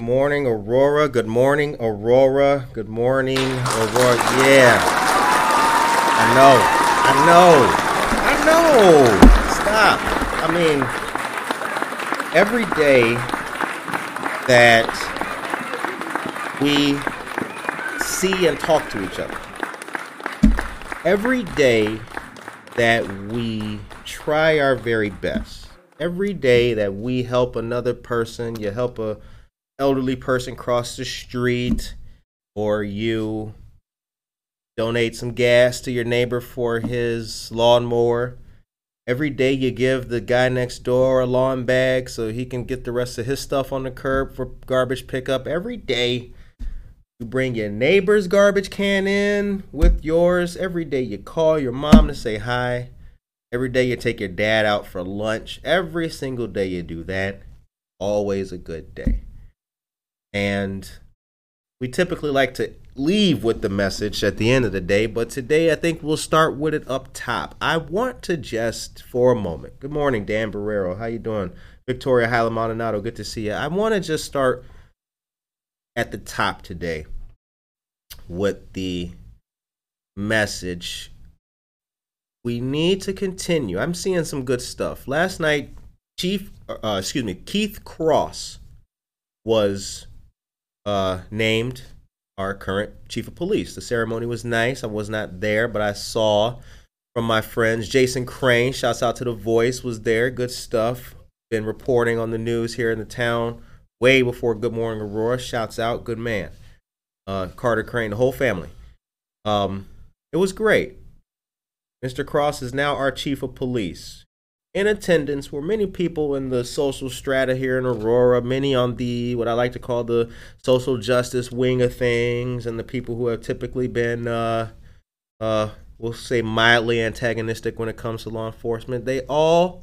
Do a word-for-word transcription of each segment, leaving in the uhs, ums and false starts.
Morning, Aurora. Good morning, Aurora. Good morning, Aurora. Yeah. I know. I know. I know. Stop. I mean, every day that we see and talk to each other, every day that we try our very best, every day that we help another person, you help a elderly person cross the street, or you donate some gas to your neighbor for his lawnmower. Every day you give the guy next door a lawn bag so he can get the rest of his stuff on the curb for garbage pickup. Every day you bring your neighbor's garbage can in with yours. Every day you call your mom to say hi. Every day you take your dad out for lunch. Every single day you do that. Always a good day. And we typically like to leave with the message at the end of the day, but today I think we'll start with it up top. I want to just for a moment. Good morning, Dan Barrero. How you doing? Victoria Hyla Montanado, good to see you. I want to just start at the top today with the message. We need to continue. I'm seeing some good stuff. Last night, Chief, uh, excuse me, Keith Cross was uh, named our current chief of police. The ceremony was nice. I was not there, but I saw from my friends. Jason Crane, shouts out to The Voice, was there. Good stuff. Been reporting on the news here in the town way before Good Morning Aurora. Shouts out. Good man. Uh, Carter Crane, the whole family. Um, it was great. Mister Cross is now our chief of police. In attendance were many people in the social strata here in Aurora, many on the, what I like to call the social justice wing of things, and the people who have typically been, uh, uh, we'll say mildly antagonistic when it comes to law enforcement. They all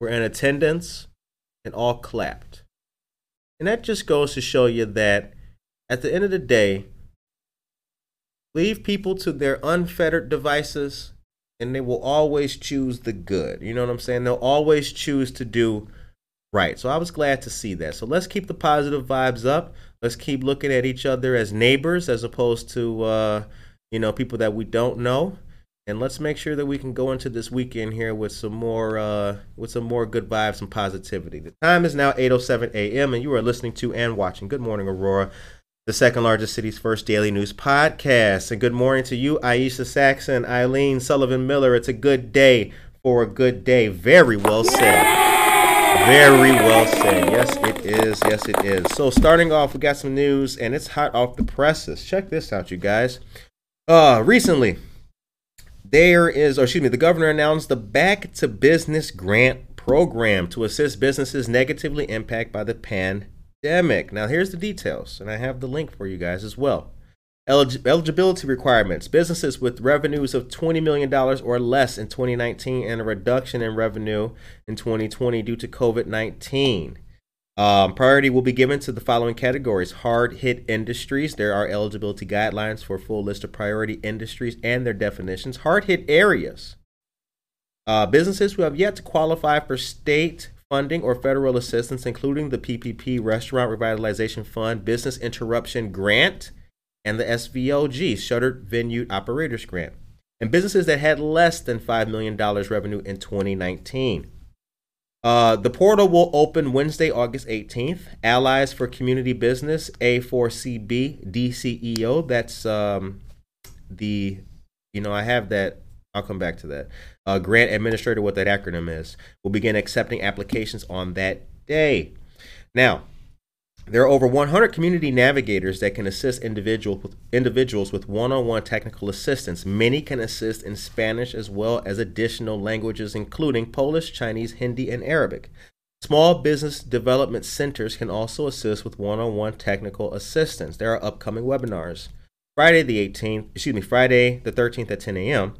were in attendance and all clapped. And that just goes to show you that at the end of the day, leave people to their unfettered devices, and they will always choose the good. You know what I'm saying? They'll always choose to do right. So I was glad to see that. So let's keep the positive vibes up. Let's keep looking at each other as neighbors as opposed to, uh, you know, people that we don't know. And let's make sure that we can go into this weekend here with some more uh, with some more good vibes and positivity. The time is now eight oh seven a.m. and you are listening to and watching Good Morning Aurora, the second largest city's first daily news podcast. And good morning to you, Aisha Saxon, Eileen Sullivan Miller. It's a good day for a good day. Very well said. Very well said. Yes, it is. Yes, it is. So starting off, we got some news, and it's hot off the presses. Check this out, you guys. Uh, recently, there is, or excuse me, the governor announced the Back to Business Grant Program to assist businesses negatively impacted by the pandemic. Now, here's the details, and I have the link for you guys as well. Elig- eligibility requirements. Businesses with revenues of twenty million dollars or less in twenty nineteen and a reduction in revenue in twenty twenty due to covid nineteen. Um, priority will be given to the following categories. Hard-hit industries. There are eligibility guidelines for a full list of priority industries and their definitions. Hard-hit areas. Uh, businesses who have yet to qualify for state funding or federal assistance, including the P P P Restaurant Revitalization Fund, Business Interruption Grant, and the S V O G, Shuttered Venue Operators Grant, and businesses that had less than five million dollars revenue in twenty nineteen. Uh, the portal will open Wednesday, August eighteenth. Allies for Community Business, A four C B, D C E O. That's um, the, you know, I have that. I'll come back to that. Uh, grant administrator, what that acronym is, will begin accepting applications on that day. Now, There are over one hundred community navigators that can assist individual, with, individuals with one-on-one technical assistance. Many can assist in Spanish as well as additional languages, including Polish, Chinese, Hindi, and Arabic. Small business development centers can also assist with one-on-one technical assistance. There are upcoming webinars. Friday the eighteenth, excuse me, Friday the thirteenth at ten a.m.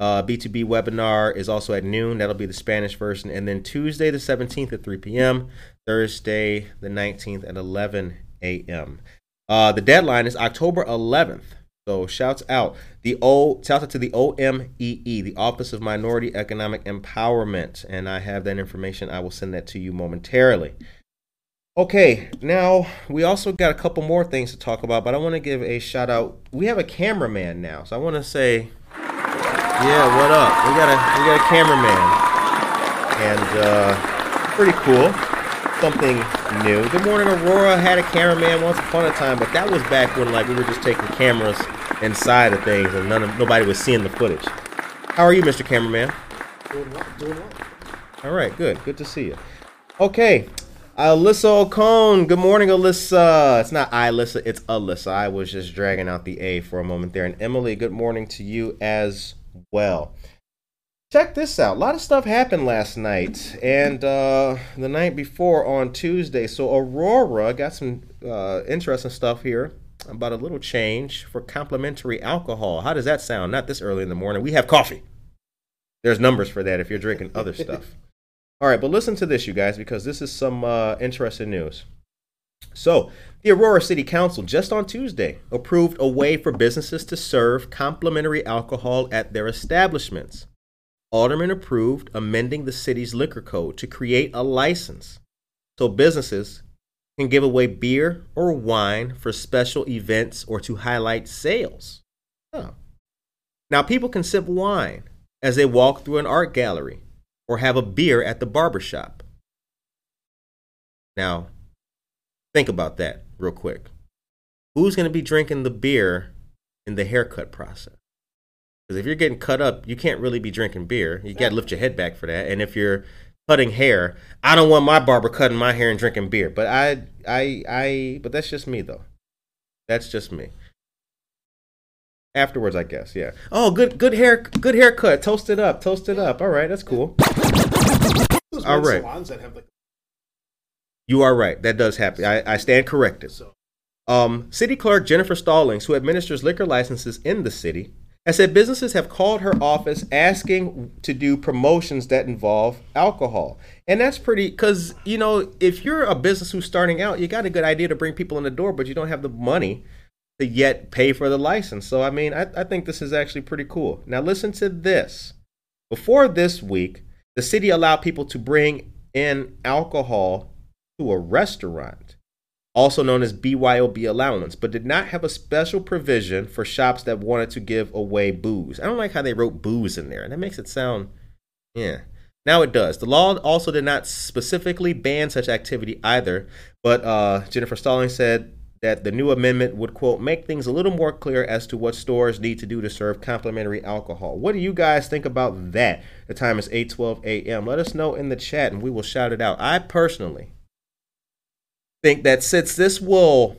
Uh, B two B webinar is also at noon. That'll be the Spanish version. And then Tuesday the seventeenth at three p.m. Thursday the nineteenth at eleven a.m. Uh, the deadline is October eleventh. So shouts out the O, shouts out to the O M E E, the Office of Minority Economic Empowerment. And I have that information. I will send that to you momentarily. Okay, now we also got a couple more things to talk about, but I want to give a shout out. We have a cameraman now, so I want to say... Yeah, what up? We got a we got a cameraman, and uh, pretty cool, something new. Good Morning Aurora had a cameraman once upon a time, but that was back when like we were just taking cameras inside of things, and none of nobody was seeing the footage. How are you, Mister Cameraman? Doing well, doing well. All right, good, good to see you. Okay, Alyssa Ocone. Good morning, Alyssa. It's not I, Alyssa, it's Alyssa. I was just dragging out the A for a moment there. And Emily, good morning to you as well. Check this out. A lot of stuff happened last night and uh, the night before on Tuesday. So Aurora got some uh, interesting stuff here about a little change for complimentary alcohol. How does that sound? Not this early in the morning. We have coffee. There's numbers for that if you're drinking other stuff. All right, but listen to this, you guys, because this is some uh, interesting news. So the Aurora City Council just on Tuesday approved a way for businesses to serve complimentary alcohol at their establishments. Aldermen approved amending the city's liquor code to create a license so businesses can give away beer or wine for special events or to highlight sales. Huh. Now people can sip wine as they walk through an art gallery or have a beer at the barbershop. Now, think about that real quick. Who's going to be drinking the beer in the haircut process? Because if you're getting cut up, you can't really be drinking beer. You got to lift your head back for that. And if you're cutting hair, I don't want my barber cutting my hair and drinking beer. But I, I, I. But that's just me, though. That's just me. Afterwards, I guess. Yeah. Oh, good, good hair, good haircut. Toast it up, toast it up. All right, that's cool. Those All right. Salons that have like- You are right. That does happen. I, I stand corrected. Um, City Clerk Jennifer Stallings, who administers liquor licenses in the city, has said businesses have called her office asking to do promotions that involve alcohol. And that's pretty, because, you know, if you're a business who's starting out, you got a good idea to bring people in the door, but you don't have the money to yet pay for the license. So, I mean, I, I think this is actually pretty cool. Now, listen to this. Before this week, the city allowed people to bring in alcohol to a restaurant, also known as B Y O B allowance, but did not have a special provision for shops that wanted to give away booze. I don't like how they wrote booze in there. That makes it sound, yeah. Now it does. The law also did not specifically ban such activity either, but uh, Jennifer Stallings said that the new amendment would, quote, make things a little more clear as to what stores need to do to serve complimentary alcohol. What do you guys think about that? The time is eight twelve a.m. Let us know in the chat and we will shout it out. I personally think that since this will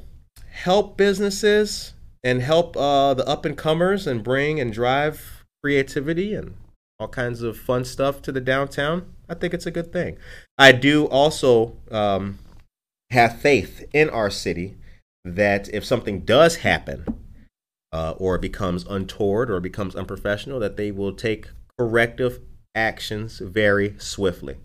help businesses and help uh, the up-and-comers and bring and drive creativity and all kinds of fun stuff to the downtown, I think it's a good thing. I do also um, have faith in our city that if something does happen uh, or becomes untoward or becomes unprofessional, that they will take corrective actions very swiftly.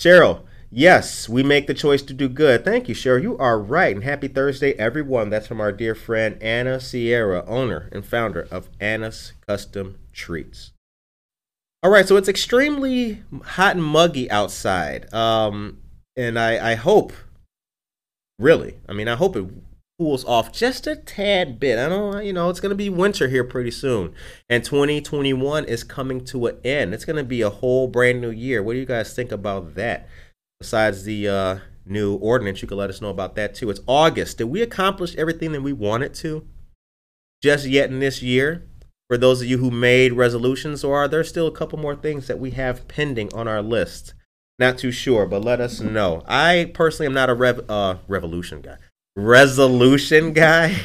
Cheryl. Yes, we make the choice to do good. Thank you, Cheryl. You are right. And happy Thursday, everyone. That's from our dear friend Anna Sierra, owner and founder of Anna's Custom Treats. All right, so it's extremely hot and muggy outside. Um, and I, I hope, really, I mean, I hope it cools off just a tad bit. I don't, you know, it's going to be winter here pretty soon. And twenty twenty-one is coming to an end. It's going to be a whole brand new year. What do you guys think about that? Besides the uh, new ordinance, you can let us know about that, too. It's August. Did we accomplish everything that we wanted to just yet in this year? For those of you who made resolutions, or are there still a couple more things that we have pending on our list? Not too sure, but let us know. I personally am not a rev, uh, revolution guy. Resolution guy.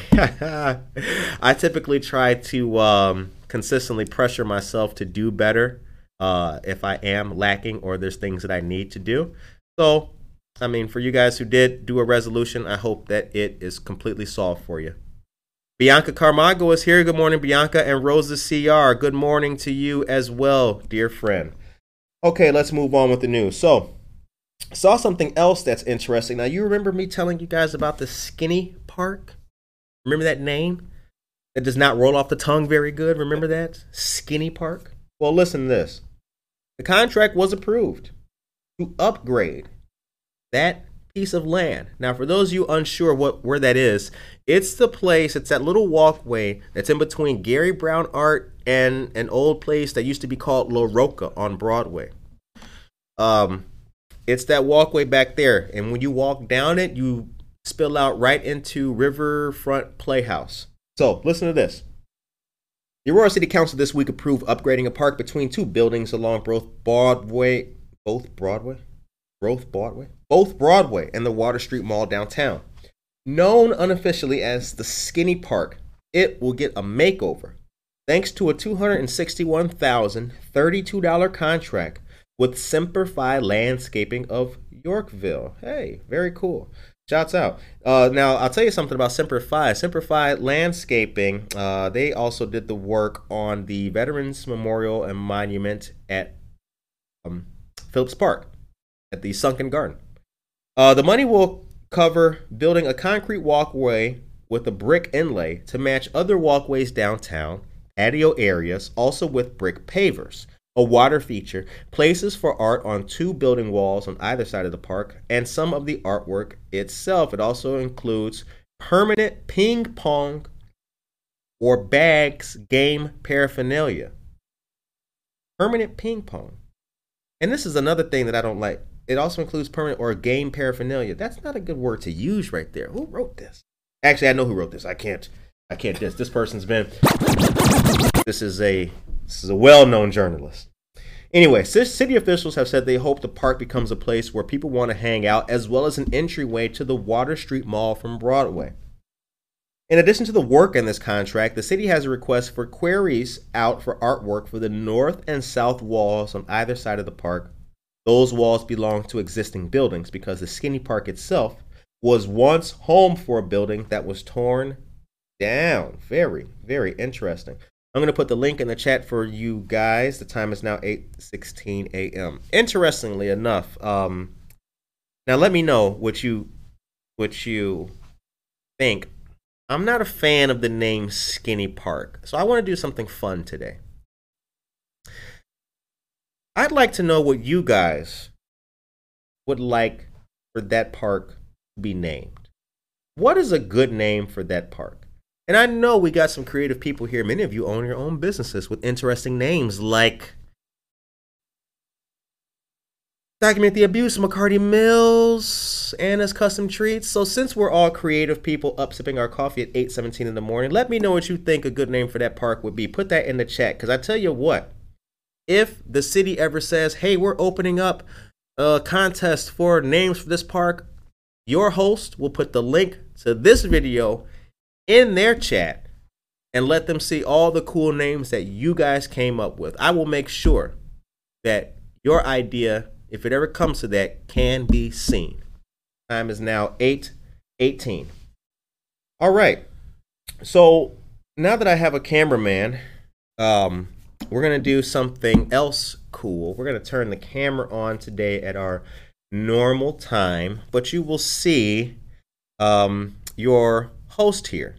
I typically try to um, consistently pressure myself to do better uh, if I am lacking or there's things that I need to do. So, I mean, for you guys who did do a resolution, I hope that it is completely solved for you. Bianca Carmago is here. Good morning, Bianca. And Rosa C R, good morning to you as well, dear friend. Okay, let's move on with the news. So, saw something else that's interesting. Now, you remember me telling you guys about the Skinny Park? Remember that name? That does not roll off the tongue very good. Remember that? Skinny Park? Well, listen to this. The contract was approved to upgrade that piece of land. Now, for those of you unsure what where that is, it's the place, it's that little walkway that's in between Gary Brown Art and an old place that used to be called La Roca on Broadway. Um, it's that walkway back there, and when you walk down it, you spill out right into Riverfront Playhouse. So, listen to this. The Aurora City Council this week approved upgrading a park between two buildings along both Broadway, both Broadway, both Broadway, both Broadway and the Water Street Mall downtown. Known unofficially as the Skinny Park, it will get a makeover thanks to a two hundred sixty-one thousand thirty-two dollars contract with Semper Fi Landscaping of Yorkville. Hey, very cool. Shouts out. Uh, now, I'll tell you something about Semper Fi. Semper Fi Landscaping, uh, they also did the work on the Veterans Memorial and Monument at um, Phillips Park, at the Sunken Garden. Uh, the money will cover building a concrete walkway with a brick inlay to match other walkways downtown, patio areas, also with brick pavers, a water feature, places for art on two building walls on either side of the park, and some of the artwork itself. It also includes permanent ping pong or bags game paraphernalia. Permanent ping pong. And this is another thing that I don't like. It also includes permanent or game paraphernalia. That's not a good word to use right there. Who wrote this? Actually, I know who wrote this. I can't. I can't. This. This person's been. This is a. This is a well-known journalist. Anyway, city officials have said they hope the park becomes a place where people want to hang out, as well as an entryway to the Water Street Mall from Broadway. In addition to the work in this contract, the city has a request for queries out for artwork for the north and south walls on either side of the park. Those walls belong to existing buildings because the Skinny Park itself was once home for a building that was torn down. Very, very interesting. I'm going to put the link in the chat for you guys. The time is now eight sixteen a m Interestingly enough, um, now let me know what you what you think. I'm not a fan of the name Skinny Park, so I want to do something fun today. I'd like to know what you guys would like for that park to be named. What is a good name for that park? And I know we got some creative people here. Many of you own your own businesses with interesting names like Document the Abuse, McCarty Mills, Anna's Custom Treats. So since we're all creative people up sipping our coffee at eight seventeen in the morning, let me know what you think a good name for that park would be. Put that in the chat, because I tell you what. If the city ever says, hey, we're opening up a contest for names for this park, your host will put the link to this video in their chat and let them see all the cool names that you guys came up with. I will make sure that your idea, if it ever comes to that, can be seen. Time is now eight eighteen. All right. So now that I have a cameraman, um, we're going to do something else cool. We're going to turn the camera on today at our normal time, but you will see um, your host here.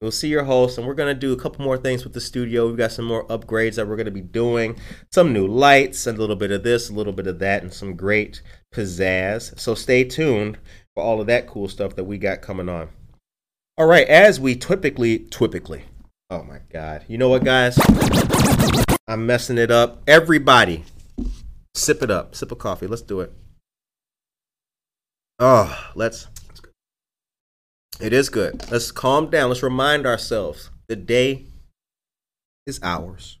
You'll see your host, and we're going to do a couple more things with the studio. We've got some more upgrades that we're going to be doing, some new lights, a little bit of this, a little bit of that, and some great pizzazz. So stay tuned for all of that cool stuff that we got coming on. All right, as we typically, typically, oh my God. You know what, guys? I'm messing it up. Everybody, sip it up. Sip a coffee. Let's do it. Oh, let's. It's good. It is good. Let's calm down. Let's remind ourselves the day is ours.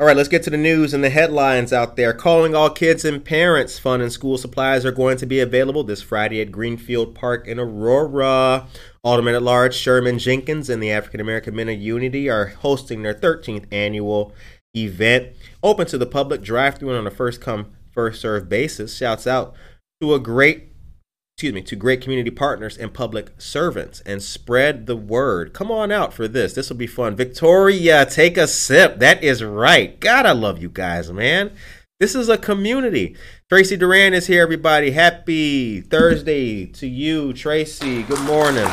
All right, let's get to the news and the headlines out there. Calling all kids and parents, fun and school supplies are going to be available this Friday at Greenfield Park in Aurora. Alderman at large Sherman Jenkins and the African American Men of Unity are hosting their thirteenth annual event. Open to the public, drive-through and on a first-come, first-served basis. Shouts out to a great, excuse me, to great community partners and public servants, and spread the word. Come on out for this. This will be fun. Victoria, take a sip. That is right. God, I love you guys, man. This is a community. Tracy Duran is here, everybody. Happy Thursday to you, Tracy. Good morning.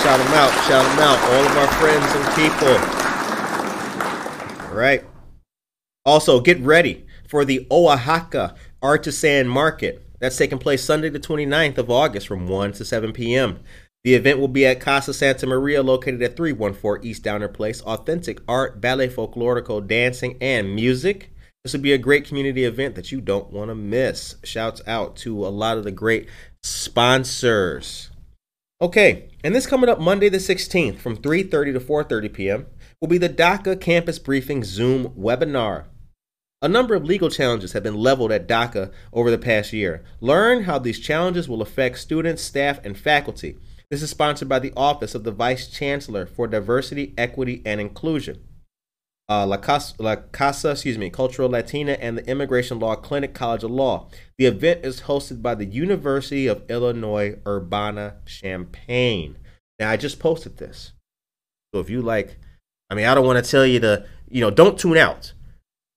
Shout them out. Shout them out. All of our friends and people. All right. Also, get ready for the Oaxaca Artisan Market. That's taking place Sunday the twenty-ninth of August from one to seven p.m. The event will be at Casa Santa Maria, located at three one four East Downer Place. Authentic art, ballet, folklorico, dancing, and music. This will be a great community event that you don't want to miss. Shouts out to a lot of the great sponsors. Okay, and this coming up Monday the sixteenth from three thirty to four thirty p.m. will be the DACA Campus Briefing Zoom webinar. A number of legal challenges have been leveled at DACA over the past year. Learn how these challenges will affect students, staff, and faculty. This is sponsored by the Office of the Vice Chancellor for Diversity, Equity, and Inclusion. Uh, La Casa, La Casa, excuse me, Cultural Latina and the Immigration Law Clinic, College of Law. The event is hosted by the University of Illinois Urbana-Champaign. Now, I just posted this. So if you like, I mean, I don't want to tell you to, you know, don't tune out.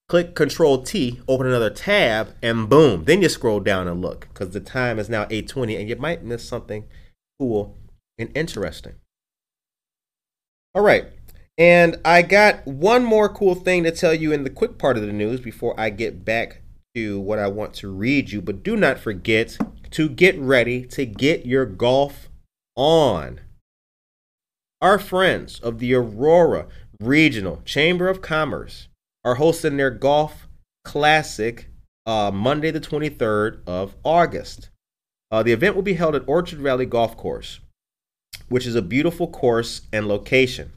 Click Control T, open another tab, and boom. Then you scroll down and look, because the time is now eight twenty, and you might miss something cool and interesting. All right. And I got one more cool thing to tell you in the quick part of the news before I get back to what I want to read you. But do not forget to get ready to get your golf on. Our friends of the Aurora Regional Chamber of Commerce are hosting their golf classic uh, Monday the twenty-third of August. Uh, the event will be held at Orchard Valley Golf Course, which is a beautiful course and location.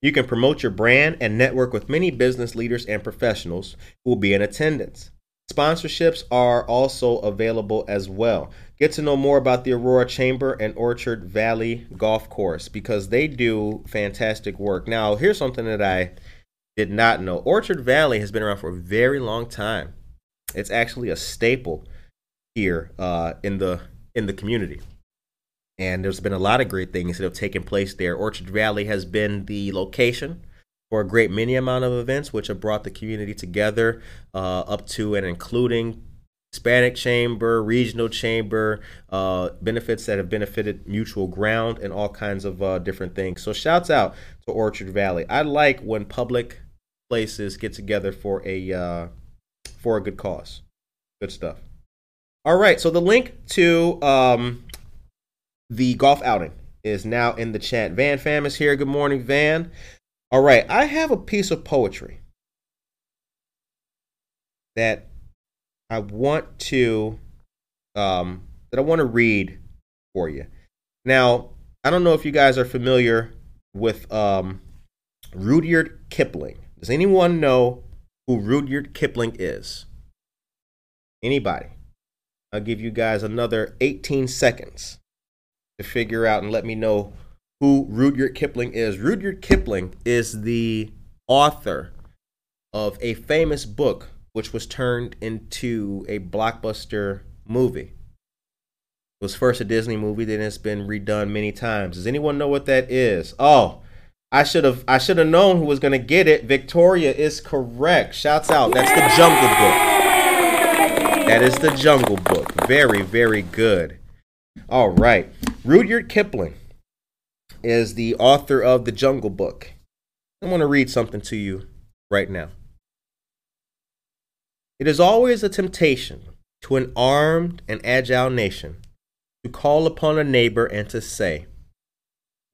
You can promote your brand and network with many business leaders and professionals who will be in attendance. Sponsorships are also available as well. Get to know more about the Aurora Chamber and Orchard Valley Golf Course, because they do fantastic work. Now, here's something that I did not know. Orchard Valley has been around for a very long time. It's actually a staple here uh, in the in the community. And there's been a lot of great things that have taken place there. Orchard Valley has been the location for a great many amount of events which have brought the community together, uh, up to and including Hispanic Chamber, Regional Chamber, uh, benefits that have benefited Mutual Ground, and all kinds of uh, different things. So shouts out to Orchard Valley. I like when public places get together for a uh, for a good cause. Good stuff. All right, so the link to um, the golf outing is now in the chat. Van Pham is here. Good morning, Van. All right, I have a piece of poetry that I want to um, that I want to read for you. Now, I don't know if you guys are familiar with um, Rudyard Kipling. Does anyone know who Rudyard Kipling is? Anybody? I'll give you guys another eighteen seconds to figure out and let me know who Rudyard Kipling is. Rudyard Kipling is the author of a famous book which was turned into a blockbuster movie. It was first a Disney movie, then it's been redone many times. Does anyone know what that is? Oh, I should have I should have known who was going to get it. Victoria is correct. Shouts out. That's the Jungle Book. That is the Jungle Book. Very, very good. All right. Rudyard Kipling is the author of the Jungle Book. I want to read something to you right now. It is always a temptation to an armed and agile nation to call upon a neighbor and to say,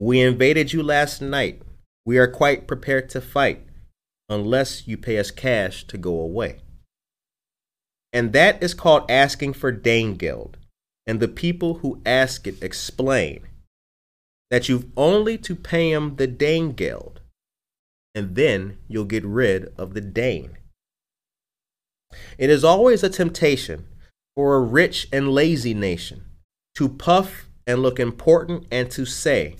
"We invaded you last night. We are quite prepared to fight unless you pay us cash to go away." And that is called asking for Danegeld. And the people who ask it explain that you've only to pay 'em the Danegeld. and then you'll get rid of the Dane. It is always a temptation for a rich and lazy nation to puff and look important and to say,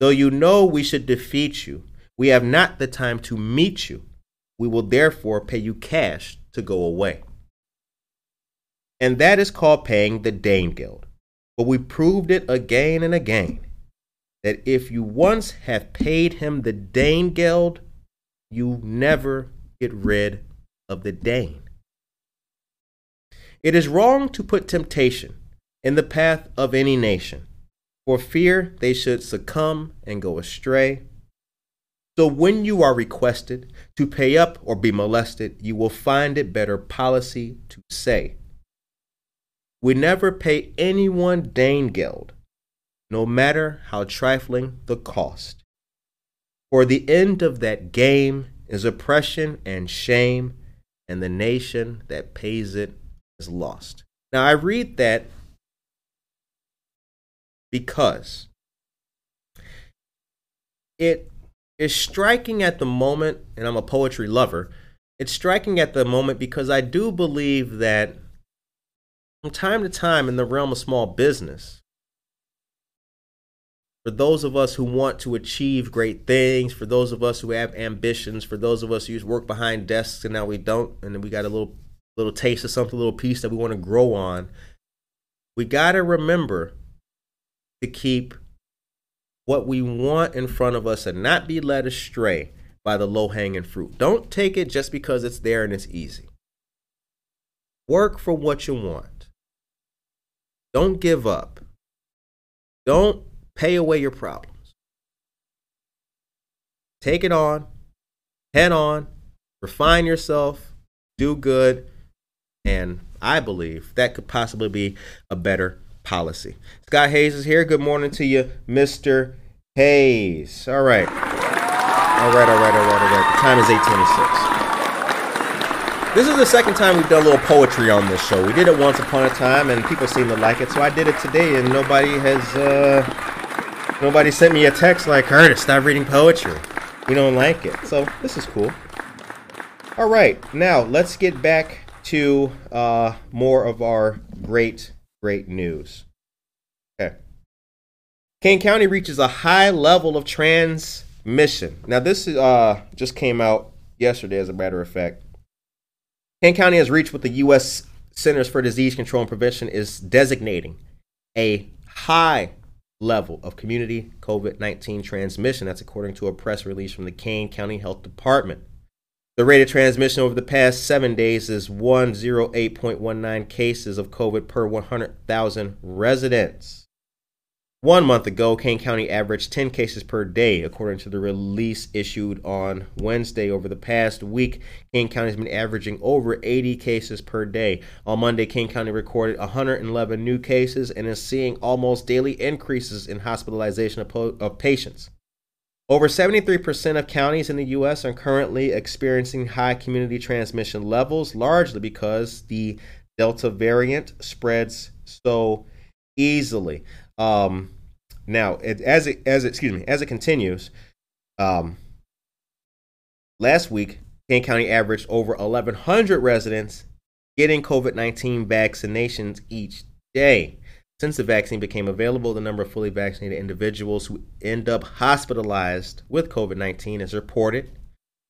though you know we should defeat you, we have not the time to meet you. We will therefore pay you cash to go away. And that is called paying the Dane Guild. But we proved it again and again, that if you once have paid him the Dane Guild, you never get rid of the Dane. It is wrong to put temptation in the path of any nation, for fear they should succumb and go astray. So when you are requested to pay up or be molested, you will find it better policy to say, we never pay anyone Dane Guild, no matter how trifling the cost. For the end of that game is oppression and shame, and the nation that pays it is lost. Now I read that because it is striking at the moment, and I'm a poetry lover, it's striking at the moment because I do believe that from time to time in the realm of small business, for those of us who want to achieve great things, for those of us who have ambitions, for those of us who used to work behind desks and now we don't, and then we got a little little taste of something, a little piece that we want to grow on, we got to remember to keep what we want in front of us and not be led astray by the low-hanging fruit. Don't take it just because it's there and it's easy. Work for what you want. Don't give up. Don't pay away your problems. Take it on, head on, refine yourself, do good, and I believe that could possibly be a better policy. Scott Hayes is here. Good morning to you, Mister Hayes. All right. All right, all right, all right, all right. The time is eight twenty-six. This is the second time we've done a little poetry on this show. We did it once upon a time, and people seemed to like it, so I did it today, and nobody has, uh, nobody sent me a text like, Curtis, stop reading poetry. We don't like it. So this is cool. All right, now let's get back to uh, more of our great, great news. Okay. Kane County reaches a high level of transmission. Now this uh, just came out yesterday, as a matter of fact. Kane County has reached what the U S Centers for Disease Control and Prevention is designating a high level of community COVID nineteen transmission. That's according to a press release from the Kane County Health Department. The rate of transmission over the past seven days is one hundred eight point one nine cases of COVID per one hundred thousand residents. One month ago, Kane County averaged ten cases per day, according to the release issued on Wednesday. Over the past week, Kane County has been averaging over eighty cases per day. On Monday, Kane County recorded one hundred eleven new cases and is seeing almost daily increases in hospitalization of, po- of patients. Over seventy-three percent of counties in the U S are currently experiencing high community transmission levels, largely because the Delta variant spreads so easily. Um, now, it, as it as it, excuse me as it continues, um, last week Kane County averaged over eleven hundred residents getting COVID nineteen vaccinations each day. Since the vaccine became available, the number of fully vaccinated individuals who end up hospitalized with COVID nineteen is reported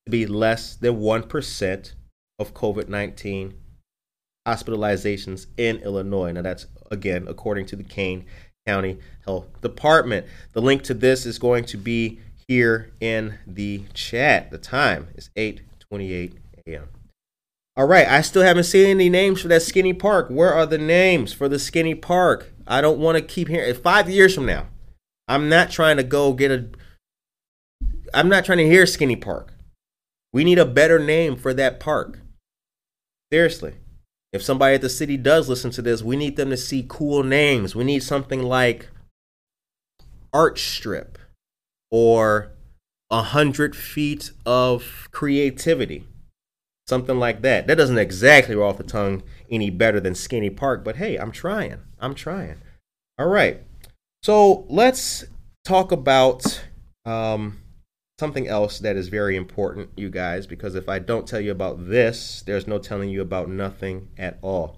to be less than one percent of COVID nineteen hospitalizations in Illinois. Now, that's again according to the Kane County Health Department. The link to this is going to be here in the chat. The time is eight twenty-eight a.m. All right, I still haven't seen any names for that Skinny Park. Where are the names for the Skinny Park? I don't want to keep hearing. Five years from now, I'm not trying to go get a. I'm not trying to hear Skinny Park. We need a better name for that park. Seriously. If somebody at the city does listen to this, we need them to see cool names. We need something like Art Strip or a hundred feet of creativity, something like that. That doesn't exactly roll off the tongue any better than Skinny Park, but hey, I'm trying. I'm trying. All right. So let's talk about um, something else that is very important, you guys, because if I don't tell you about this, there's no telling you about nothing at all.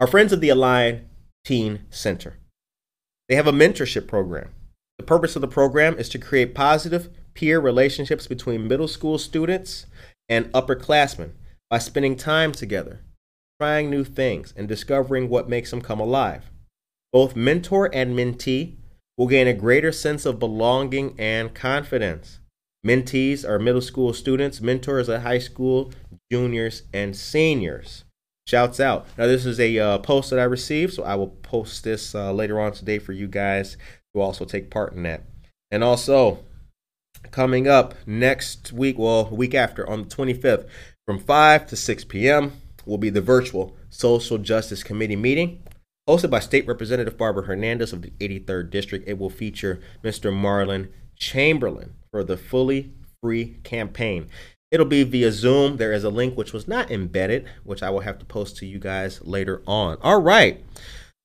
Our friends of the Allied Teen Center, they have a mentorship program. The purpose of the program is to create positive peer relationships between middle school students and upperclassmen by spending time together, trying new things, and discovering what makes them come alive. Both mentor and mentee will gain a greater sense of belonging and confidence. Mentees are middle school students, mentors are high school juniors and seniors. Shouts out. Now, this is a uh, post that I received, so I will post this uh, later on today for you guys to also take part in that. And also, coming up next week, well, week after, on the twenty-fifth, from five to six p.m., will be the virtual Social Justice Committee meeting, hosted by State Representative Barbara Hernandez of the eighty-third District. It will feature Mister Marlon Chamberlain for the Fully Free campaign. It'll be via Zoom. There is a link which was not embedded, which I will have to post to you guys later on. All right.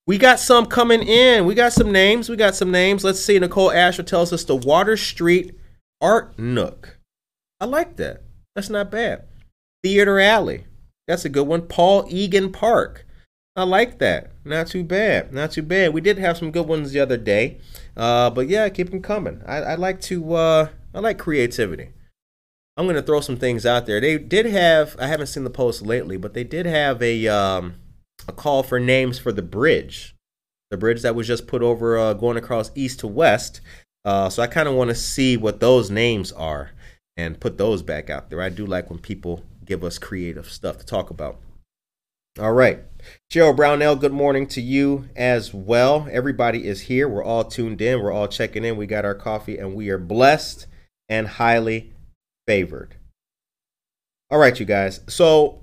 We got some coming in. We got some names. We got some names. Let's see. Nicole Asher tells us the Water Street Art Nook. I like that. That's not bad. Theater Alley. That's a good one. Paul Egan Park. I like that. Not too bad. Not too bad. We did have some good ones the other day. Uh, but yeah, keep them coming. I, I like to, uh, I like creativity. I'm going to throw some things out there. They did have, I haven't seen the post lately, but they did have a, um, a call for names for the bridge. The bridge that was just put over uh, going across east to west. Uh, so I kind of want to see what those names are and put those back out there. I do like when people give us creative stuff to talk about. All right. Cheryl Brownell, good morning to you as well. Everybody is here. We're all tuned in. We're all checking in. We got our coffee and we are blessed and highly favored. All right, you guys. So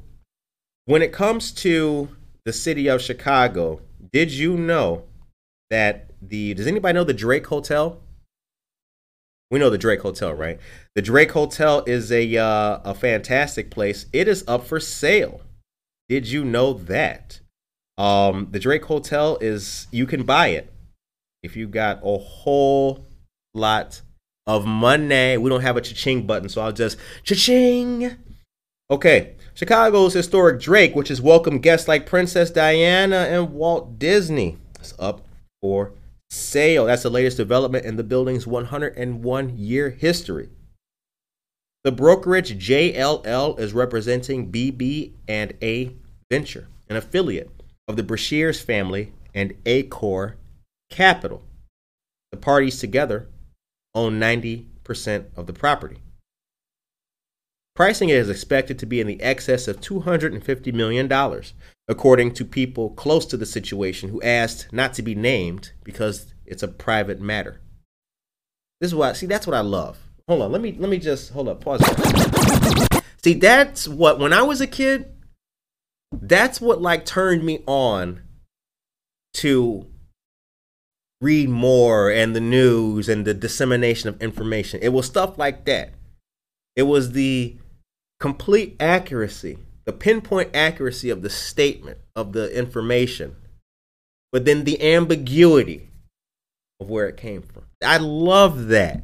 when it comes to the city of Chicago, did you know that the, does anybody know the Drake Hotel? We know the Drake Hotel, right? The Drake Hotel is a uh, a fantastic place. It is up for sale. Did you know that? Um, the Drake Hotel is, you can buy it if you got a whole lot of money. We don't have a cha-ching button, so I'll just cha-ching. Okay, Chicago's historic Drake, which has welcomed guests like Princess Diana and Walt Disney, is up for sale. Sale. That's the latest development in the building's one hundred one year history. The brokerage J L L is representing B B and A Venture, an affiliate of the Brashears family and Acor Capital. The parties together own ninety percent of the property. Pricing is expected to be in the excess of two hundred fifty million dollars, according to people close to the situation who asked not to be named because it's a private matter. This is why, see, that's what I love. Hold on, let me let me just hold up, pause. See, that's what, when I was a kid, that's what like turned me on to read more and the news and the dissemination of information. It was stuff like that. It was the complete accuracy, the pinpoint accuracy of the statement, of the information, but then the ambiguity of where it came from. I love that.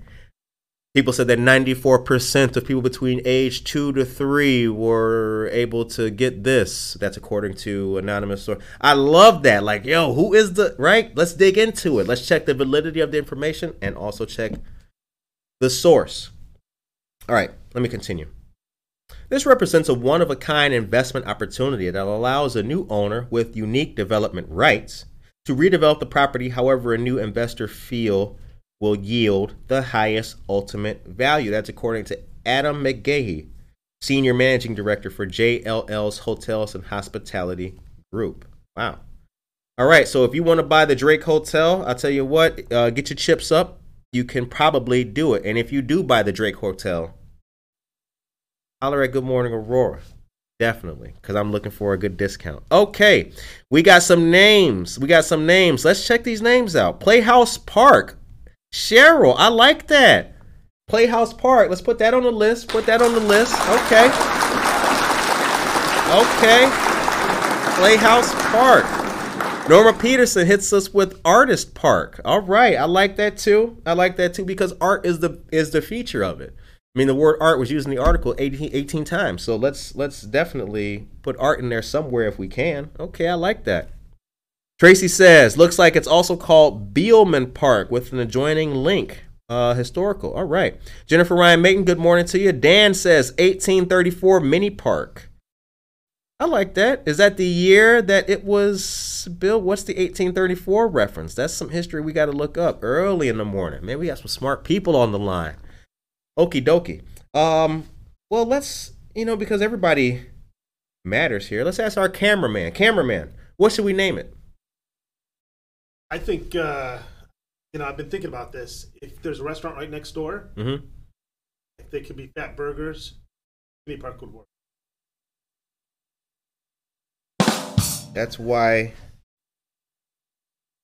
People said that ninety-four percent of people between age two to three were able to get this. That's according to anonymous source. I love that. Like, yo, who is the, right? Let's dig into it. Let's check the validity of the information and also check the source. All right, let me continue. This represents a one-of-a-kind investment opportunity that allows a new owner with unique development rights to redevelop the property however a new investor feel will yield the highest ultimate value. That's according to Adam McGahey, Senior Managing Director for J L L's Hotels and Hospitality Group. Wow. All right, so if you want to buy the Drake Hotel, I'll tell you what, uh, get your chips up. You can probably do it. And if you do buy the Drake Hotel, holler at Good Morning Aurora. Definitely, because I'm looking for a good discount. Okay, we got some names. We got some names. Let's check these names out. Playhouse Park. Cheryl, I like that. Playhouse Park. Let's put that on the list. Put that on the list. Okay. Okay. Playhouse Park. Norma Peterson hits us with Artist Park. All right, I like that too. I like that too because art is the is the feature of it. I mean, the word art was used in the article eighteen, eighteen times, so let's let's definitely put art in there somewhere if we can. Okay, I like that. Tracy says, looks like it's also called Beelman Park with an adjoining link. Uh, historical. All right. Jennifer Ryan Mayton, good morning to you. Dan says eighteen thirty-four Mini Park. I like that. Is that the year that it was built? What's the eighteen thirty-four reference? That's some history we got to look up early in the morning. Maybe we got some smart people on the line. Okie dokie. Um, well, let's, you know, because everybody matters here. Let's ask our cameraman. Cameraman, what should we name it? I think, uh, you know, I've been thinking about this. If there's a restaurant right next door, mm-hmm. if they could be Fat Burgers, Skinny Park would work. That's why.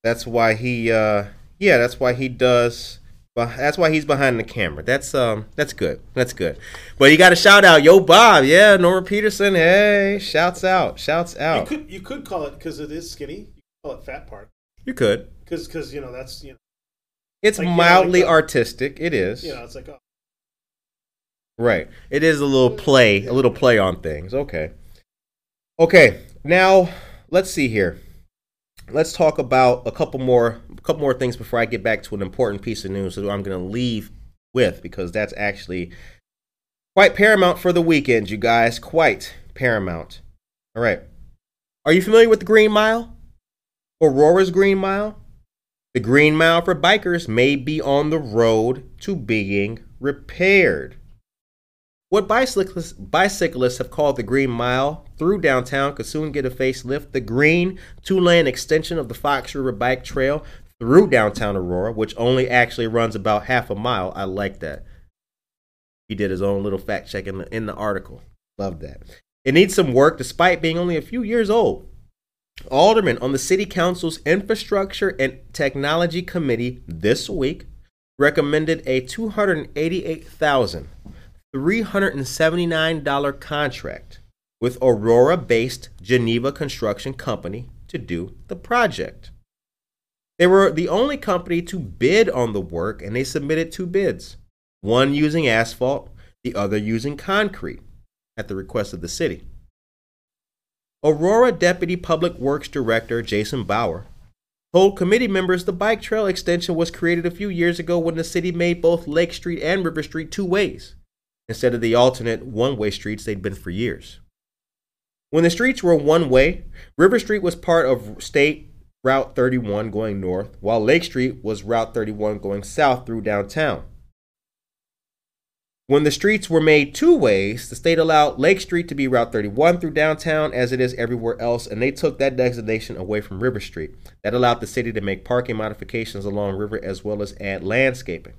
That's why he. Uh, yeah, that's why he does. That's why he's behind the camera. That's um, that's good. That's good. But you got a shout out, yo, Bob. Yeah, Norma Peterson. Hey, shouts out, shouts out. You could you could call it because it is skinny. You could call it Fat Park. You could because because you know that's you know. It's like, mildly you know, like, artistic. It is. You know, it's like. Oh. Right. It is a little play, a little play on things. Okay. Okay. Now let's see here. Let's talk about a couple more a couple more things before I get back to an important piece of news that I'm going to leave with, because that's actually quite paramount for the weekend, you guys. Quite paramount. All right. Are you familiar with the Green Mile? Aurora's Green Mile? The Green Mile for bikers may be on the road to being repaired. What bicyclists, bicyclists have called the Green Mile through downtown could soon get a facelift. The green two-lane extension of the Fox River Bike Trail through downtown Aurora, which only actually runs about half a mile. I like that. He did his own little fact check in the, in the article. Love that. It needs some work despite being only a few years old. Aldermen on the City Council's Infrastructure and Technology Committee this week recommended a two hundred eighty-eight thousand dollars three hundred seventy-nine dollars contract with Aurora-based Geneva Construction Company to do the project. They were the only company to bid on the work, and they submitted two bids, one using asphalt, the other using concrete, at the request of the city. Aurora Deputy Public Works Director Jason Bauer told committee members the bike trail extension was created a few years ago when the city made both Lake Street and River Street two ways, instead of the alternate one-way streets they'd been for years. When the streets were one-way, River Street was part of State Route thirty-one going north, while Lake Street was Route thirty-one going south through downtown. When the streets were made two ways, the state allowed Lake Street to be Route thirty-one through downtown as it is everywhere else, and they took that designation away from River Street. That allowed the city to make parking modifications along River as well as add landscaping.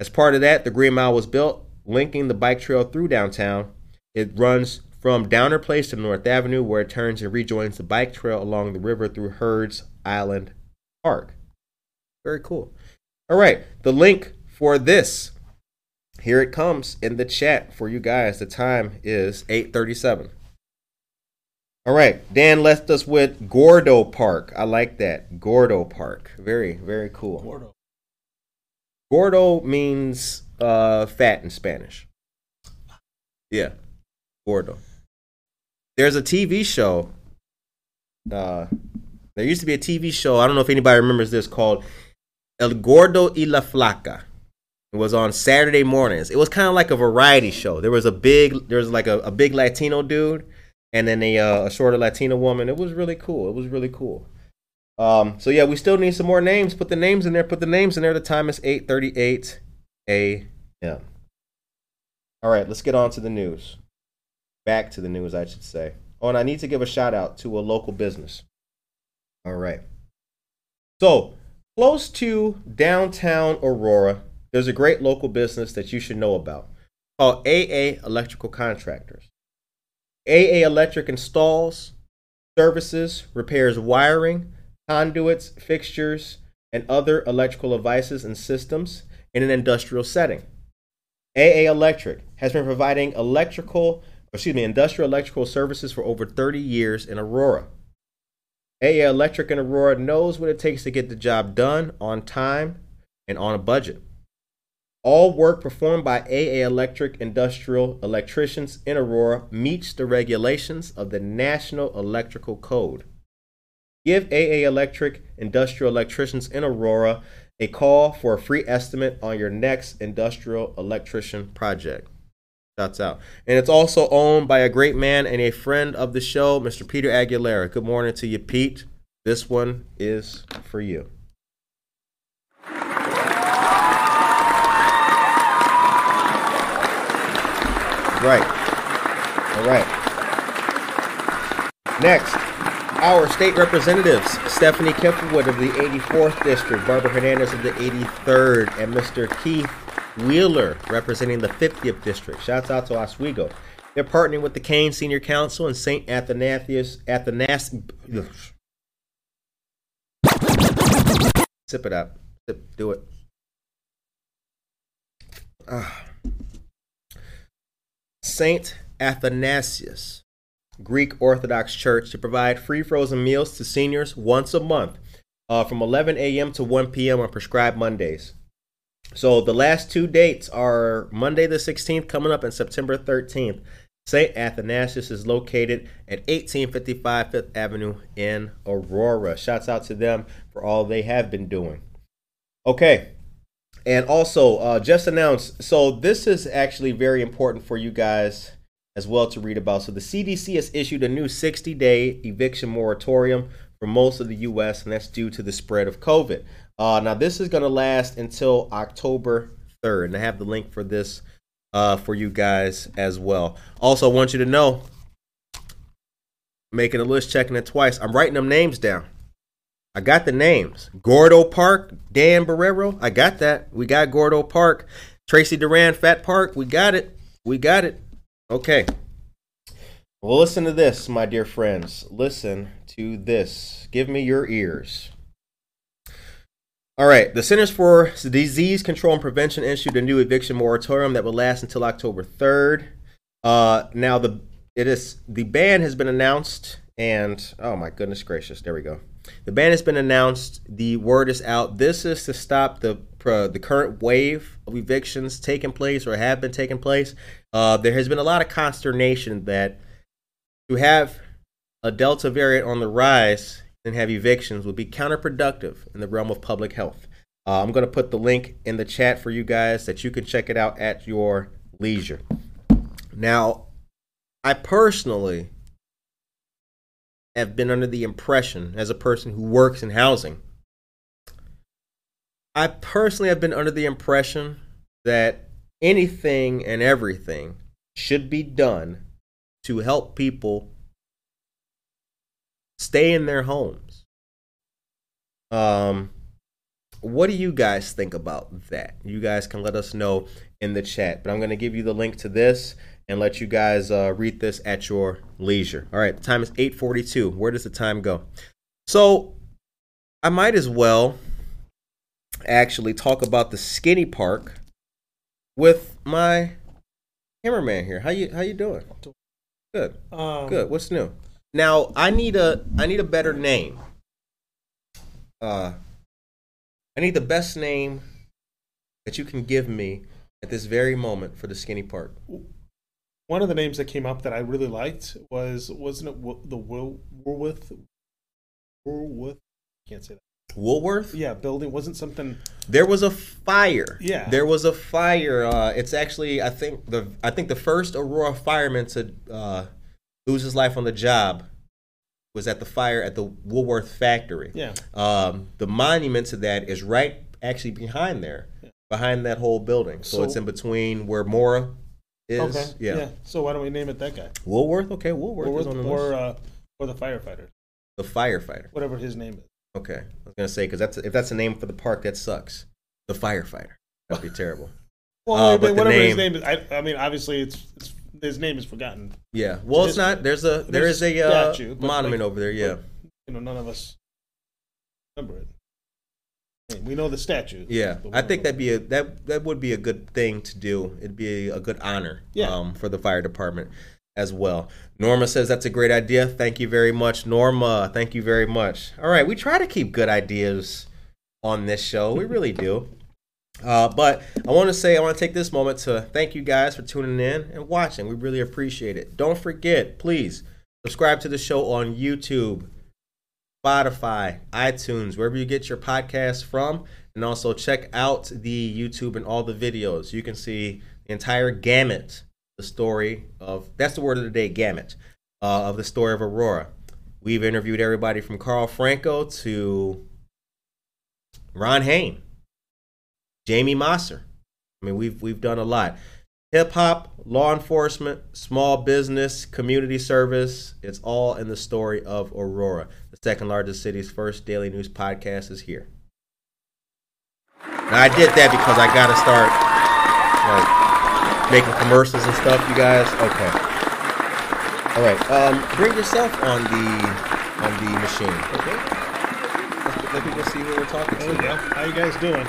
As part of that, the Green Mile was built, linking the bike trail through downtown. It runs from Downer Place to North Avenue, where it turns and rejoins the bike trail along the river through Heard's Island Park. Very cool. All right, the link for this, here it comes in the chat for you guys. The time is eight thirty-seven. All right, Dan left us with Gordo Park. I like that, Gordo Park. Very, very cool. Gordo. Gordo means uh, fat in Spanish. Yeah, gordo. There's a T V show. Uh, there used to be a T V show. I don't know if anybody remembers this, called El Gordo y la Flaca. It was on Saturday mornings. It was kind of like a variety show. There was a big, there was like a, a big Latino dude, and then a, uh, a shorter Latina woman. It was really cool. It was really cool. Um, so yeah, we still need some more names. Put the names in there. Put the names in there. The time is eight thirty-eight a.m. All right, let's get on to the news. Back to the news, I should say. Oh, and I need to give a shout out to a local business. All right. So close to downtown Aurora, there's a great local business that you should know about called A A Electrical Contractors. A A Electric installs, services, repairs wiring, conduits, fixtures, and other electrical devices and systems in an industrial setting. A A Electric has been providing electrical, excuse me, industrial electrical services for over thirty years in Aurora. A A Electric in Aurora knows what it takes to get the job done on time and on a budget. All work performed by A A Electric Industrial Electricians in Aurora meets the regulations of the National Electrical Code. Give A A Electric Industrial Electricians in Aurora a call for a free estimate on your next industrial electrician project. Shouts out. And it's also owned by a great man and a friend of the show, Mister Peter Aguilera. Good morning to you, Pete. This one is for you. Right. All right. Next, our state representatives, Stephanie Kemplewood of the eighty-fourth District, Barbara Hernandez of the eighty-third, and Mister Keith Wheeler, representing the fiftieth District. Shouts out to Oswego. They're partnering with the Kane Senior Council and Saint Athanasius. Athanas- Sip it up. Sip, do it. Ah. Saint Athanasius Greek Orthodox Church to provide free frozen meals to seniors once a month uh, from eleven a.m. to one p.m. on prescribed Mondays. So the last two dates are Monday the sixteenth coming up and September thirteenth. Saint Athanasius is located at eighteen fifty-five Fifth Avenue in Aurora. Shouts out to them for all they have been doing. Okay. And also, uh, just announced, so this is actually very important for you guys as well to read about. So the C D C has issued a new sixty-day eviction moratorium for most of the U S, and that's due to the spread of COVID. Uh, now, this is going to last until October third, and I have the link for this uh, for you guys as well. Also, I want you to know, making a list, checking it twice, I'm writing them names down. I got the names. Gordo Park, Dan Barrero, I got that. We got Gordo Park. Tracy Duran, Fat Park, we got it. We got it. Okay. Well, listen to this, my dear friends. Listen to this. Give me your ears. All right. The Centers for Disease Control and Prevention issued a new eviction moratorium that will last until October third. Uh, now, the it is the ban has been announced, and oh, my goodness gracious. There we go. The ban has been announced. The word is out. This is to stop the uh, the current wave of evictions taking place or have been taking place. Uh, there has been a lot of consternation that to have a Delta variant on the rise and have evictions would be counterproductive in the realm of public health. Uh, I'm going to put the link in the chat for you guys that you can check it out at your leisure. Now, I personally have been under the impression, as a person who works in housing, I personally have been under the impression that anything and everything should be done to help people stay in their homes. Um, what do you guys think about that? You guys can let us know in the chat, but I'm going to give you the link to this and let you guys uh, read this at your leisure. All right, the time is eight forty-two. Where does the time go? So I might as well actually talk about the Skinny Park with my cameraman here. How you how you doing? Good. Um, Good. What's new? Now I need a I need a better name. Uh, I need the best name that you can give me at this very moment for the Skinny Park. One of the names that came up that I really liked was, wasn't it w- the Wool- Woolworth? Woolworth? I can't say that. Woolworth? Yeah, building. Wasn't something. There was a fire. Yeah. There was a fire. Uh, it's actually, I think, the I think the first Aurora fireman to uh, lose his life on the job was at the fire at the Woolworth factory. Yeah. Um, the monument to that is right actually behind there, yeah. behind that whole building. So, so it's in between where Mora is, okay. Yeah. yeah. So why don't we name it that guy? Woolworth. Okay, Woolworth. Woolworth is on the or list. Uh, or the firefighter. The firefighter. Whatever his name is. Okay, I was gonna say because that's if that's a name for the park, that sucks. The firefighter. That'd be terrible. Well, uh, I mean, but whatever name, his name is, I, I mean, obviously, it's, it's his name is forgotten. Yeah. Well, it's, it's not. There's a there is a uh, statue, monument like, over there. Yeah. But, you know, none of us remember it. We know the statue. Yeah, the I think that'd be a that that would be a good thing to do. It'd be a, a good honor, yeah. um, for the fire department. as well. Norma says that's a great idea. Thank you very much, Norma. Thank you very much. All right, we try to keep good ideas on this show. We really do. Uh, but I want to say, I want to take this moment to thank you guys for tuning in and watching. We really appreciate it. Don't forget, please, subscribe to the show on YouTube, Spotify, iTunes, wherever you get your podcasts from. And also check out the YouTube and all the videos. You can see the entire gamut, the story of, that's the word of the day, gamut, uh, of the story of Aurora. We've interviewed everybody from Carl Franco to Ron Hain, Jamie Moser. I mean, we've we've done a lot. Hip-hop, law enforcement, small business, community service. It's all in the story of Aurora. The second largest city's first daily news podcast is here. Now, I did that because I got to start like, making commercials and stuff, you guys. Okay. All right. Um, bring yourself on the on the machine. Okay. Let people see who we're talking to. Hey, how you guys doing?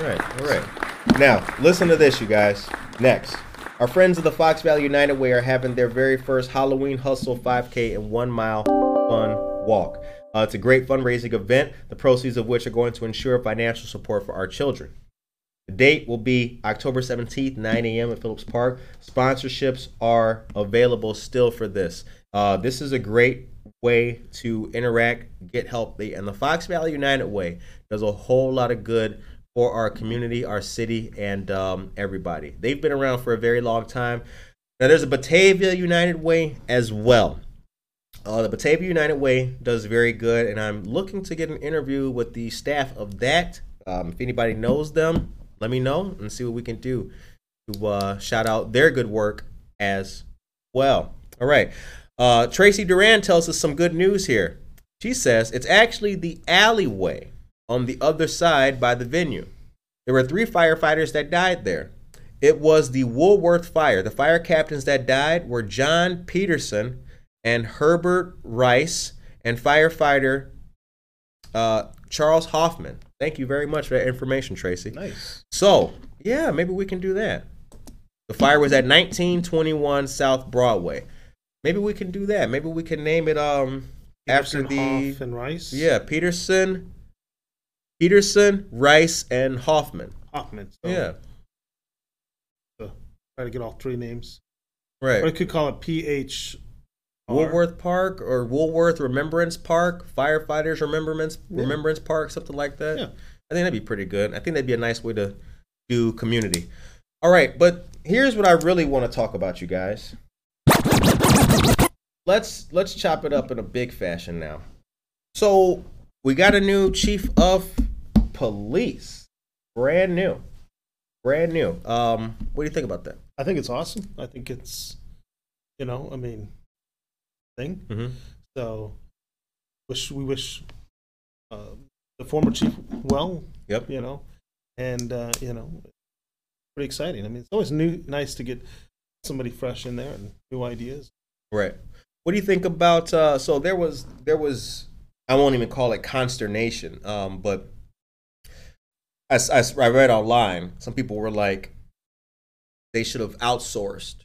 All right, all right. Now, listen to this, you guys. Next, our friends of the Fox Valley United Way are having their very first Halloween Hustle five K and one mile fun walk. Uh, it's a great fundraising event, the proceeds of which are going to ensure financial support for our children. The date will be October seventeenth, nine a.m. at Phillips Park. Sponsorships are available still for this. Uh, this is a great way to interact, get healthy, and the Fox Valley United Way does a whole lot of good for our community, our city, and um, everybody. They've been around for a very long time. Now, there's a Batavia United Way as well. Uh, the Batavia United Way does very good, and I'm looking to get an interview with the staff of that. Um, if anybody knows them, let me know and see what we can do to uh, shout out their good work as well. All right. Uh, Tracy Duran tells us some good news here. She says it's actually the alleyway on the other side by the venue. There were three firefighters that died there. It was the Woolworth Fire. The fire captains that died were John Peterson and Herbert Rice and firefighter uh, Charles Hoffman. Thank you very much for that information, Tracy. Nice. So, yeah, maybe we can do that. The fire was at nineteen twenty-one South Broadway. Maybe we can do that. Maybe we can name it um Peterson, after the Hoff and Rice. Yeah, Peterson. Peterson, Rice, and Hoffman. Hoffman. So. Yeah. So, try to get all three names. Right. Or I could call it P H. Woolworth Park or Woolworth Remembrance Park, Firefighters Remembrance yeah. Remembrance Park, something like that. Yeah. I think that'd be pretty good. I think that'd be a nice way to do community. All right, but here's what I really want to talk about, you guys. Let's let's chop it up in a big fashion now. So we got a new chief of police, brand new, brand new. Um, what do you think about that? I think it's awesome. I think it's, you know, I mean, thing. Mm-hmm. So, wish we wish uh, the former chief well. Yep. You know, and uh, you know, pretty exciting. I mean, it's always new, nice to get somebody fresh in there and new ideas. Right. What do you think about? Uh, so there was there was I won't even call it consternation, um, but. I, I, I read online, some people were like, they should have outsourced.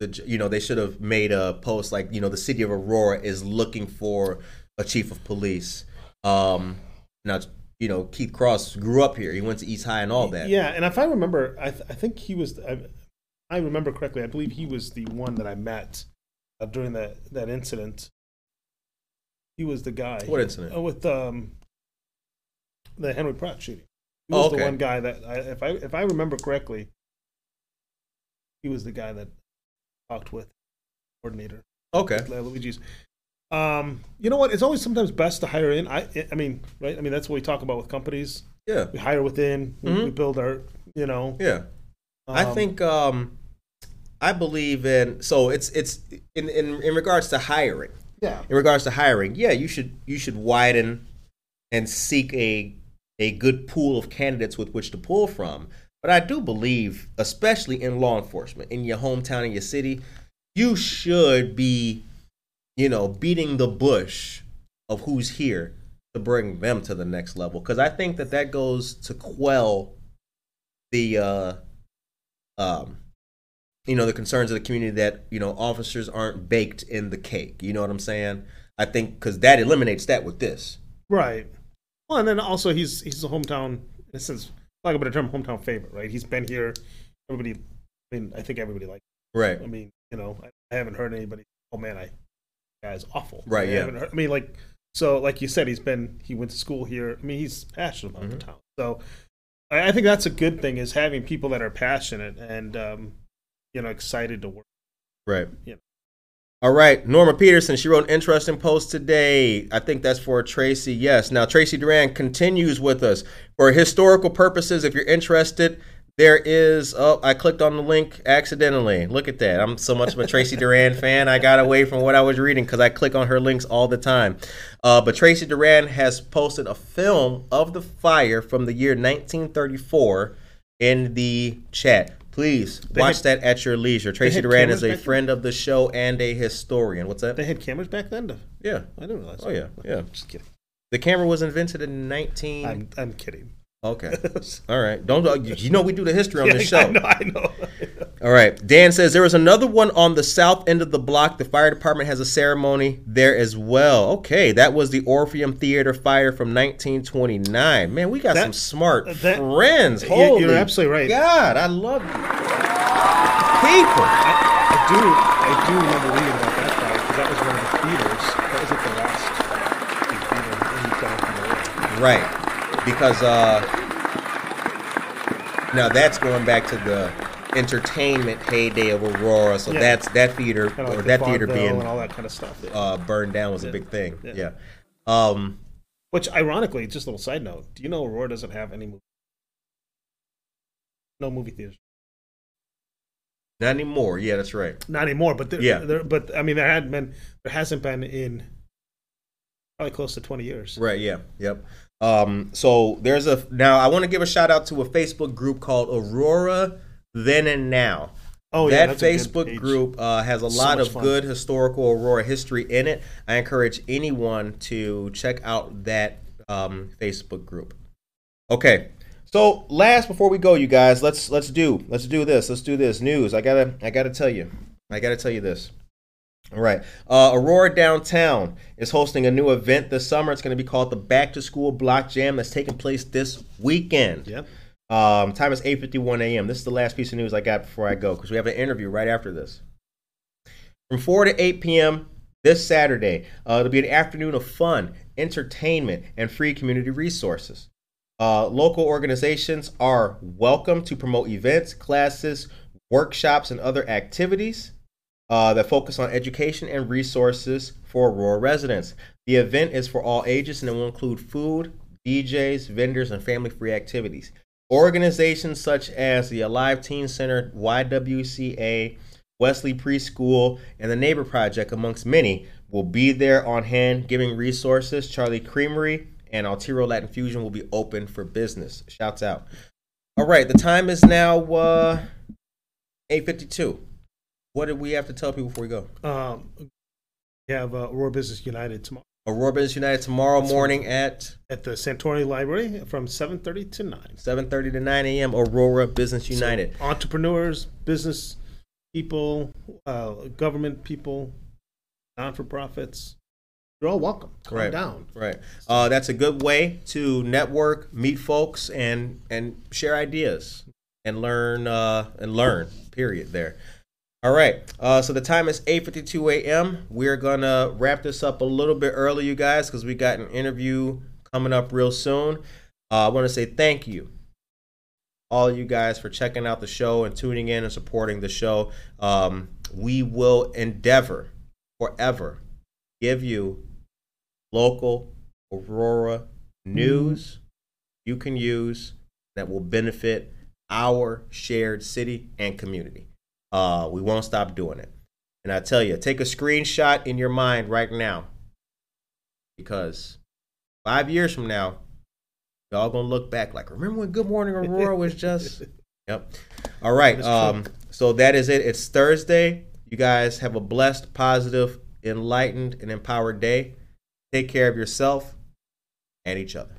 The, you know, they should have made a post like, you know, the city of Aurora is looking for a chief of police. Um, now, you know, Keith Cross grew up here. He went to East High and all that. Yeah, and if I remember, I, th- I think he was, I, I remember correctly, I believe he was the one that I met uh, during that, that incident. He was the guy. What incident? Oh, with um. The Henry Pratt shooting. He was oh, okay. the one guy that, I, if I if I remember correctly, he was the guy that talked with coordinator. Okay. Luigi's. Um, you know what? It's always sometimes best to hire in. I I mean, right? I mean, that's what we talk about with companies. Yeah. We hire within. We, mm-hmm. we build our, you know. Yeah. Um, I think um, I believe in. So it's it's in in in regards to hiring. Yeah. In regards to hiring, yeah, you should you should widen. And seek a a good pool of candidates with which to pull from. But I do believe, especially in law enforcement, in your hometown, in your city, you should be, you know, beating the bush of who's here to bring them to the next level. Because I think that that goes to quell the uh, um, you know, the concerns of the community that, you know, officers aren't baked in the cake. You know what I'm saying? I think because that eliminates that with this. Right. Well, and then also he's he's a hometown, this is like a better term, hometown favorite, right? He's been here. Everybody, I mean, I think everybody likes him. Right. I mean, you know, I, I haven't heard anybody, oh man, I, that guy's awful. Right, I yeah. Haven't heard, I mean, like, so like you said, he's been, he went to school here. I mean, he's passionate about mm-hmm. the town. So I, I think that's a good thing, is having people that are passionate and, um, you know, excited to work. Right. You know. All right. Norma Peterson, she wrote an interesting post today. I think that's for Tracy. Yes. Now, Tracy Duran continues with us. For historical purposes, if you're interested, there is, oh, I clicked on the link accidentally. Look at that. I'm so much of a Tracy Duran fan. I got away from what I was reading because I click on her links all the time. Uh, but Tracy Duran has posted a film of the fire from the year nineteen thirty-four in the chat. Please watch had, that at your leisure. Tracy Duran is a friend then? of the show and a historian. What's that? They had cameras back then? To, yeah. I didn't realize oh, that. Oh, yeah. Yeah. Just kidding. The camera was invented in nineteen... I'm, I'm kidding. Okay. All right. Don't You know we do the history on yeah, this show. I know, I know. All right. Dan says, there is another one on the south end of the block. The fire department has a ceremony there as well. Okay. That was the Orpheum Theater fire from nineteen twenty-nine. Man, we got that, some smart that, friends. Holy you're absolutely right. God, I love you. People. I, I, do, I do remember reading about that fire because that was one of the theaters. That was at the last theater in town. Right. Because uh, now that's going back to the entertainment heyday of Aurora, so yeah. that's that theater kind of like or that theater being and all that kind of stuff. Yeah. Uh, burned down was yeah. a big thing. Yeah. yeah. Um, Which, ironically, just a little side note: do you know Aurora doesn't have any movie? No movie theaters. Not anymore. Yeah, that's right. Not anymore. But there, yeah, there, but I mean, there had been, there hasn't been in probably close to twenty years. Right. Yeah. Yep. Um, so there's a, now I want to give a shout out to a Facebook group called Aurora Then and Now. Oh, yeah. That Facebook group uh, has a lot of good historical Aurora history in it. I encourage anyone to check out that um, Facebook group. Okay. So last, before we go, you guys, let's, let's do, let's do this. Let's do this news. I gotta, I gotta tell you, I gotta tell you this. All right. Uh, Aurora Downtown is hosting a new event this summer. It's going to be called the Back to School Block Jam that's taking place this weekend. Yep. Um, time is eight fifty-one a.m. This is the last piece of news I got before I go because we have an interview right after this. From four to eight p.m. this Saturday, uh, it'll be an afternoon of fun, entertainment, and free community resources. Uh, local organizations are welcome to promote events, classes, workshops, and other activities. Uh, that focus on education and resources for Aurora residents. The event is for all ages and it will include food, D Js, vendors, and family-free activities. Organizations such as the Alive Teen Center, Y W C A, Wesley Preschool, and the Neighbor Project, amongst many, will be there on hand giving resources. Charlie Creamery and Altero Latin Fusion will be open for business. Shouts out. All right, the time is now uh, eight fifty-two. What did we have to tell people before we go? Um, we have uh, Aurora Business United tomorrow. Aurora Business United tomorrow That's morning right. at? At the Santori Library from seven thirty to nine. seven thirty to nine a.m. Aurora Business United. So entrepreneurs, business people, uh, government people, non-for-profits. You're all welcome. Come right. down. Right. Uh, that's a good way to network, meet folks, and and share ideas and learn, uh, and learn, period, there. All right, uh, so the time is eight fifty-two a.m. We're going to wrap this up a little bit early, you guys, because we got an interview coming up real soon. Uh, I want to say thank you, all of you guys, for checking out the show and tuning in and supporting the show. Um, we will endeavor forever give you local Aurora news you can use that will benefit our shared city and community. Uh, we won't stop doing it. And I tell you, take a screenshot in your mind right now. Because five years from now, y'all going to look back like, remember when Good Morning Aurora was just? Yep. All right. Um, so that is it. It's Thursday. You guys have a blessed, positive, enlightened, and empowered day. Take care of yourself and each other.